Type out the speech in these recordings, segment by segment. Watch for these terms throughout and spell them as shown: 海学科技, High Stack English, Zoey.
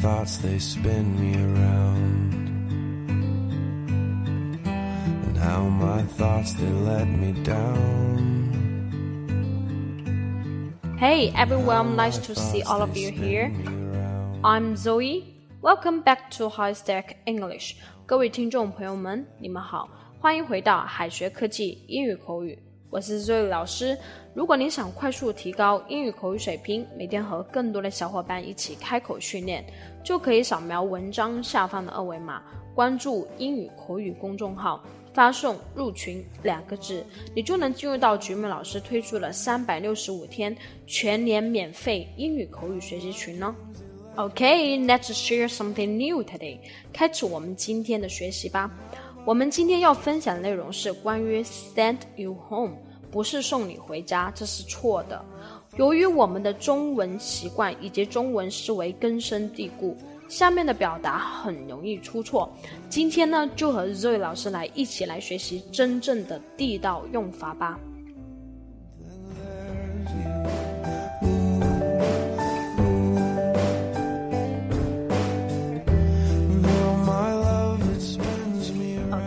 thoughts, they spin me around, and how my thoughts, they let me down. Hey everyone, nice to see all of you here. I'm Zoey. Welcome back to High Stack English. 各位听众朋友们，你们好，欢迎回到海学科技英语口语。我是 Zoey 老师，如果您想快速提高英语口语水平，每天和更多的小伙伴一起开口训练，就可以扫描文章下方的二维码，关注英语口语公众号，发送入群2个字，你就能进入到菊美老师推出了365天全年免费英语口语学习群呢。Okay, let's share something new today. 开始我们今天的学习吧。我们今天要分享的内容是关于 send you home， 不是送你回家，这是错的。由于我们的中文习惯以及中文思维根深蒂固，下面的表达很容易出错。今天呢，就和 Zoey 老师一起来学习真正的地道用法吧。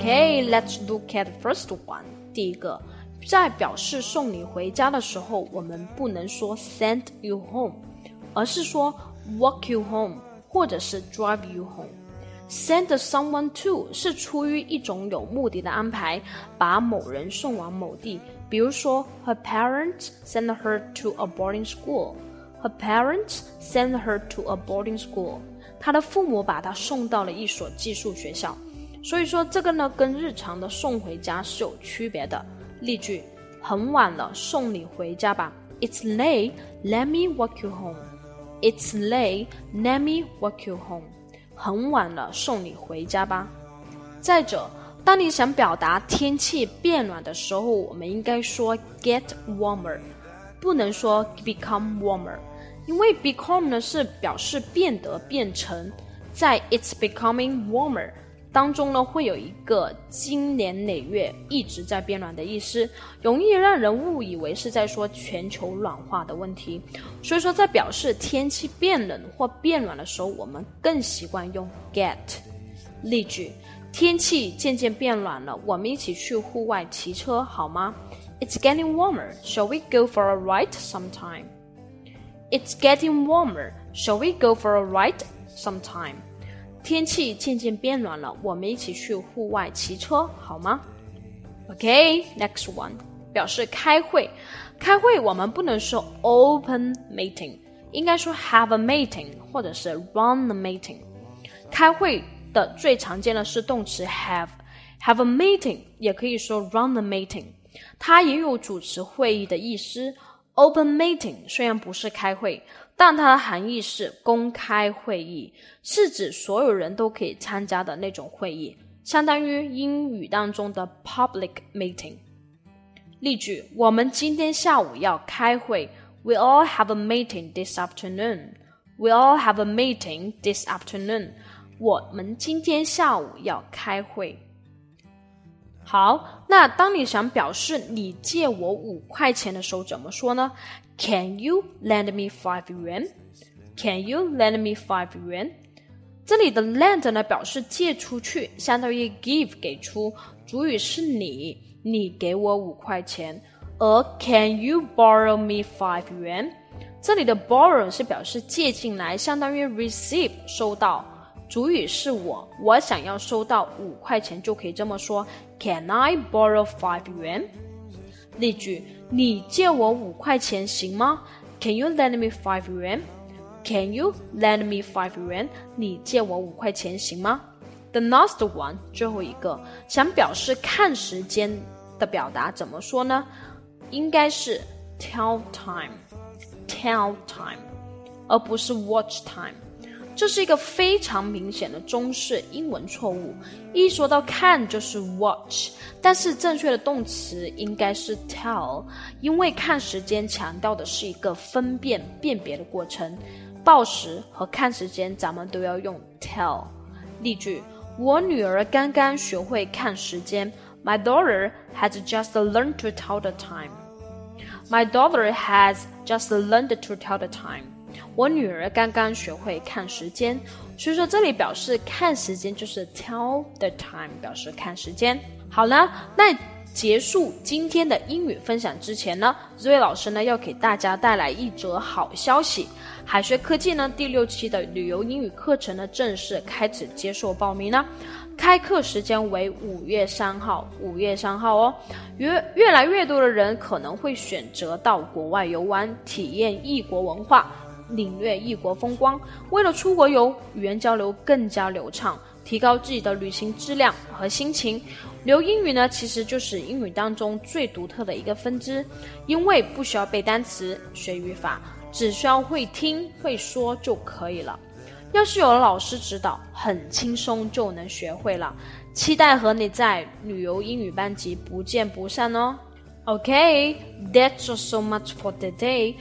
Okay, let's look at the first one. 第一个，在表示送你回家的时候，我们不能说 send you home， 而是说 walk you home， 或者是 drive you home。Send someone to 是出于一种有目的的安排，把某人送往某地。比如说 her parents send her to a boarding school. Her parents send her to a boarding school. 她的父母把她送到了一所寄宿学校。所以说这个呢，跟日常的送回家是有区别的。例句，很晚了，送你回家吧。It's late, let me walk you home. It's late, let me walk you home. 很晚了，送你回家吧。再者，当你想表达天气变暖的时候，我们应该说 get warmer， 不能说 become warmer， 因为 become 呢是表示变得变成，在 it's becoming warmer当中呢，会有一个经年累月一直在变暖的意思，容易让人误以为是在说全球暖化的问题。所以说在表示天气变冷或变暖的时候，我们更习惯用 get。 例句，天气渐渐变暖了，我们一起去户外骑车好吗？ It's getting warmer, shall we go for a ride sometime? It's getting warmer, shall we go for a ride sometime?天气渐渐变暖了，我们一起去户外骑车好吗？ Okay, next one. 表示开会，开会我们不能说 open meeting， 应该说 have a meeting 或者是 run a meeting。 开会的最常见的是动词 have， have a meeting 也可以说 run a meeting， 它也有主持会议的意思。 Open meeting 虽然不是开会，但它的含义是公开会议，是指所有人都可以参加的那种会议，相当于英语当中的 public meeting。 例句，我们今天下午要开会， We all have a meeting this afternoon. We all have a meeting this afternoon. 我们今天下午要开会。好，那当你想表示你借我5块钱的时候怎么说呢？ Can you lend me 5 yuan? Can you lend me 5 yuan? 这里的 lend 呢表示借出去，相当于 give 给出，主语是你，你给我5块钱。而 Can you borrow me 5 yuan? 这里的 borrow 是表示借进来，相当于 receive 收到，主语是我，我想要收到5块钱，就可以这么说 Can I borrow 5 yuan? 例句，你借我5块钱行吗？ Can you lend me 5 yuan? Can you lend me 5 yuan? 你借我5块钱行吗？ The last one， 最后一个，想表示看时间的表达怎么说呢？应该是 tell time， tell time， 而不是 watch time。这是一个非常明显的中式英文错误，一说到看就是 watch， 但是正确的动词应该是 tell， 因为看时间强调的是一个分辨辨别的过程，报时和看时间咱们都要用 tell。 例句，我女儿刚刚学会看时间， My daughter has just learned to tell the time. My daughter has just learned to tell the time. 我女儿刚刚学会看时间，所以说这里表示看时间就是 tell the time， 表示看时间。好了，那结束今天的英语分享之前呢，Zoey老师呢要给大家带来一则好消息。海学科技呢第6期的旅游英语课程呢正式开始接受报名了，开课时间为5月3号，5月3号哦。越来越多的人可能会选择到国外游玩，体验异国文化，领略异国风光。为了出国游，语言交流更加流畅，提高自己的旅行质量和心情。留英语呢，其实就是英语当中最独特的一个分支，因为不需要背单词、学语法，只需要会听会说就可以了。要是有了老师指导，很轻松就能学会了。期待和你在旅游英语班级不见不散哦。Okay, that's so much for today.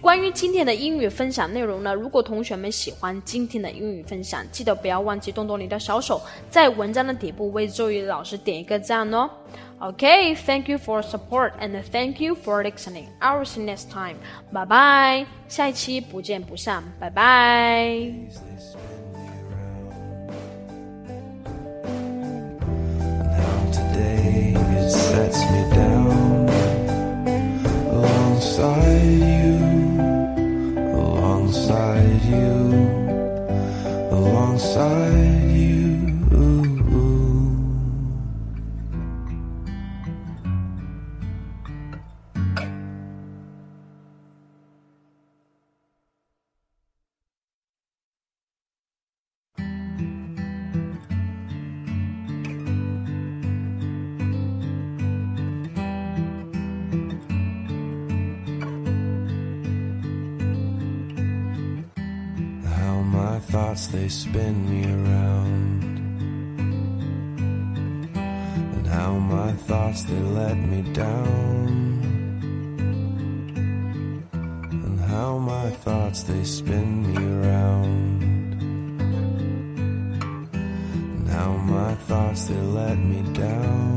关于今天的英语分享内容呢，如果同学们喜欢今天的英语分享，记得不要忘记动动你的小手，在文章的底部为Zoey老师点一个赞哦。Okay, thank you for support and thank you for listening. I'll see you next time. Bye bye. 下一期不见不散，拜拜。Alongside you, thoughts they spin me around, and how my thoughts they let me down, and how my thoughts they spin me around, and how my thoughts they let me down.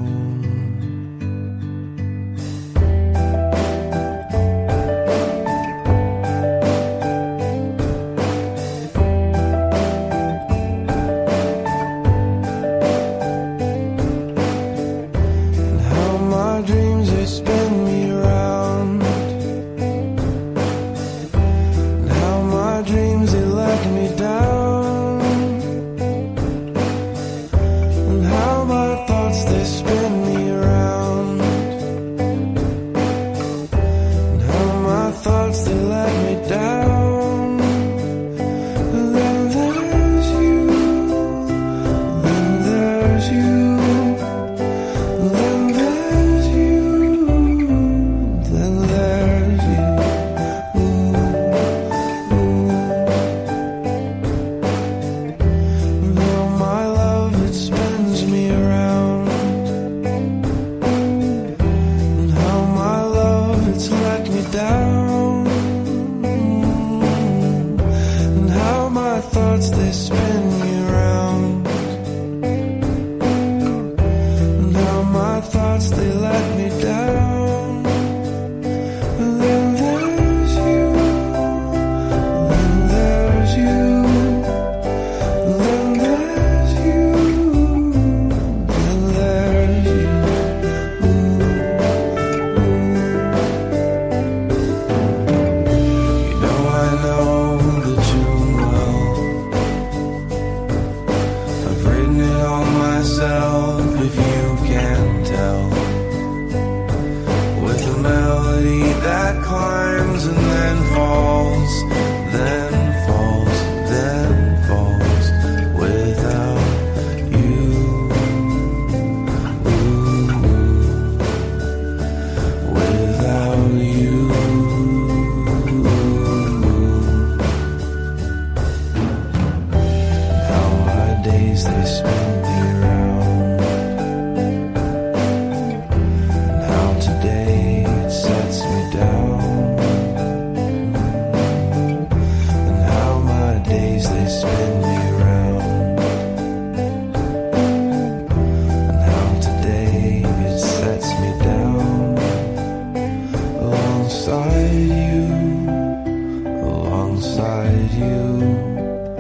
Alongside you, alongside you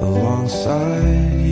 alongside you.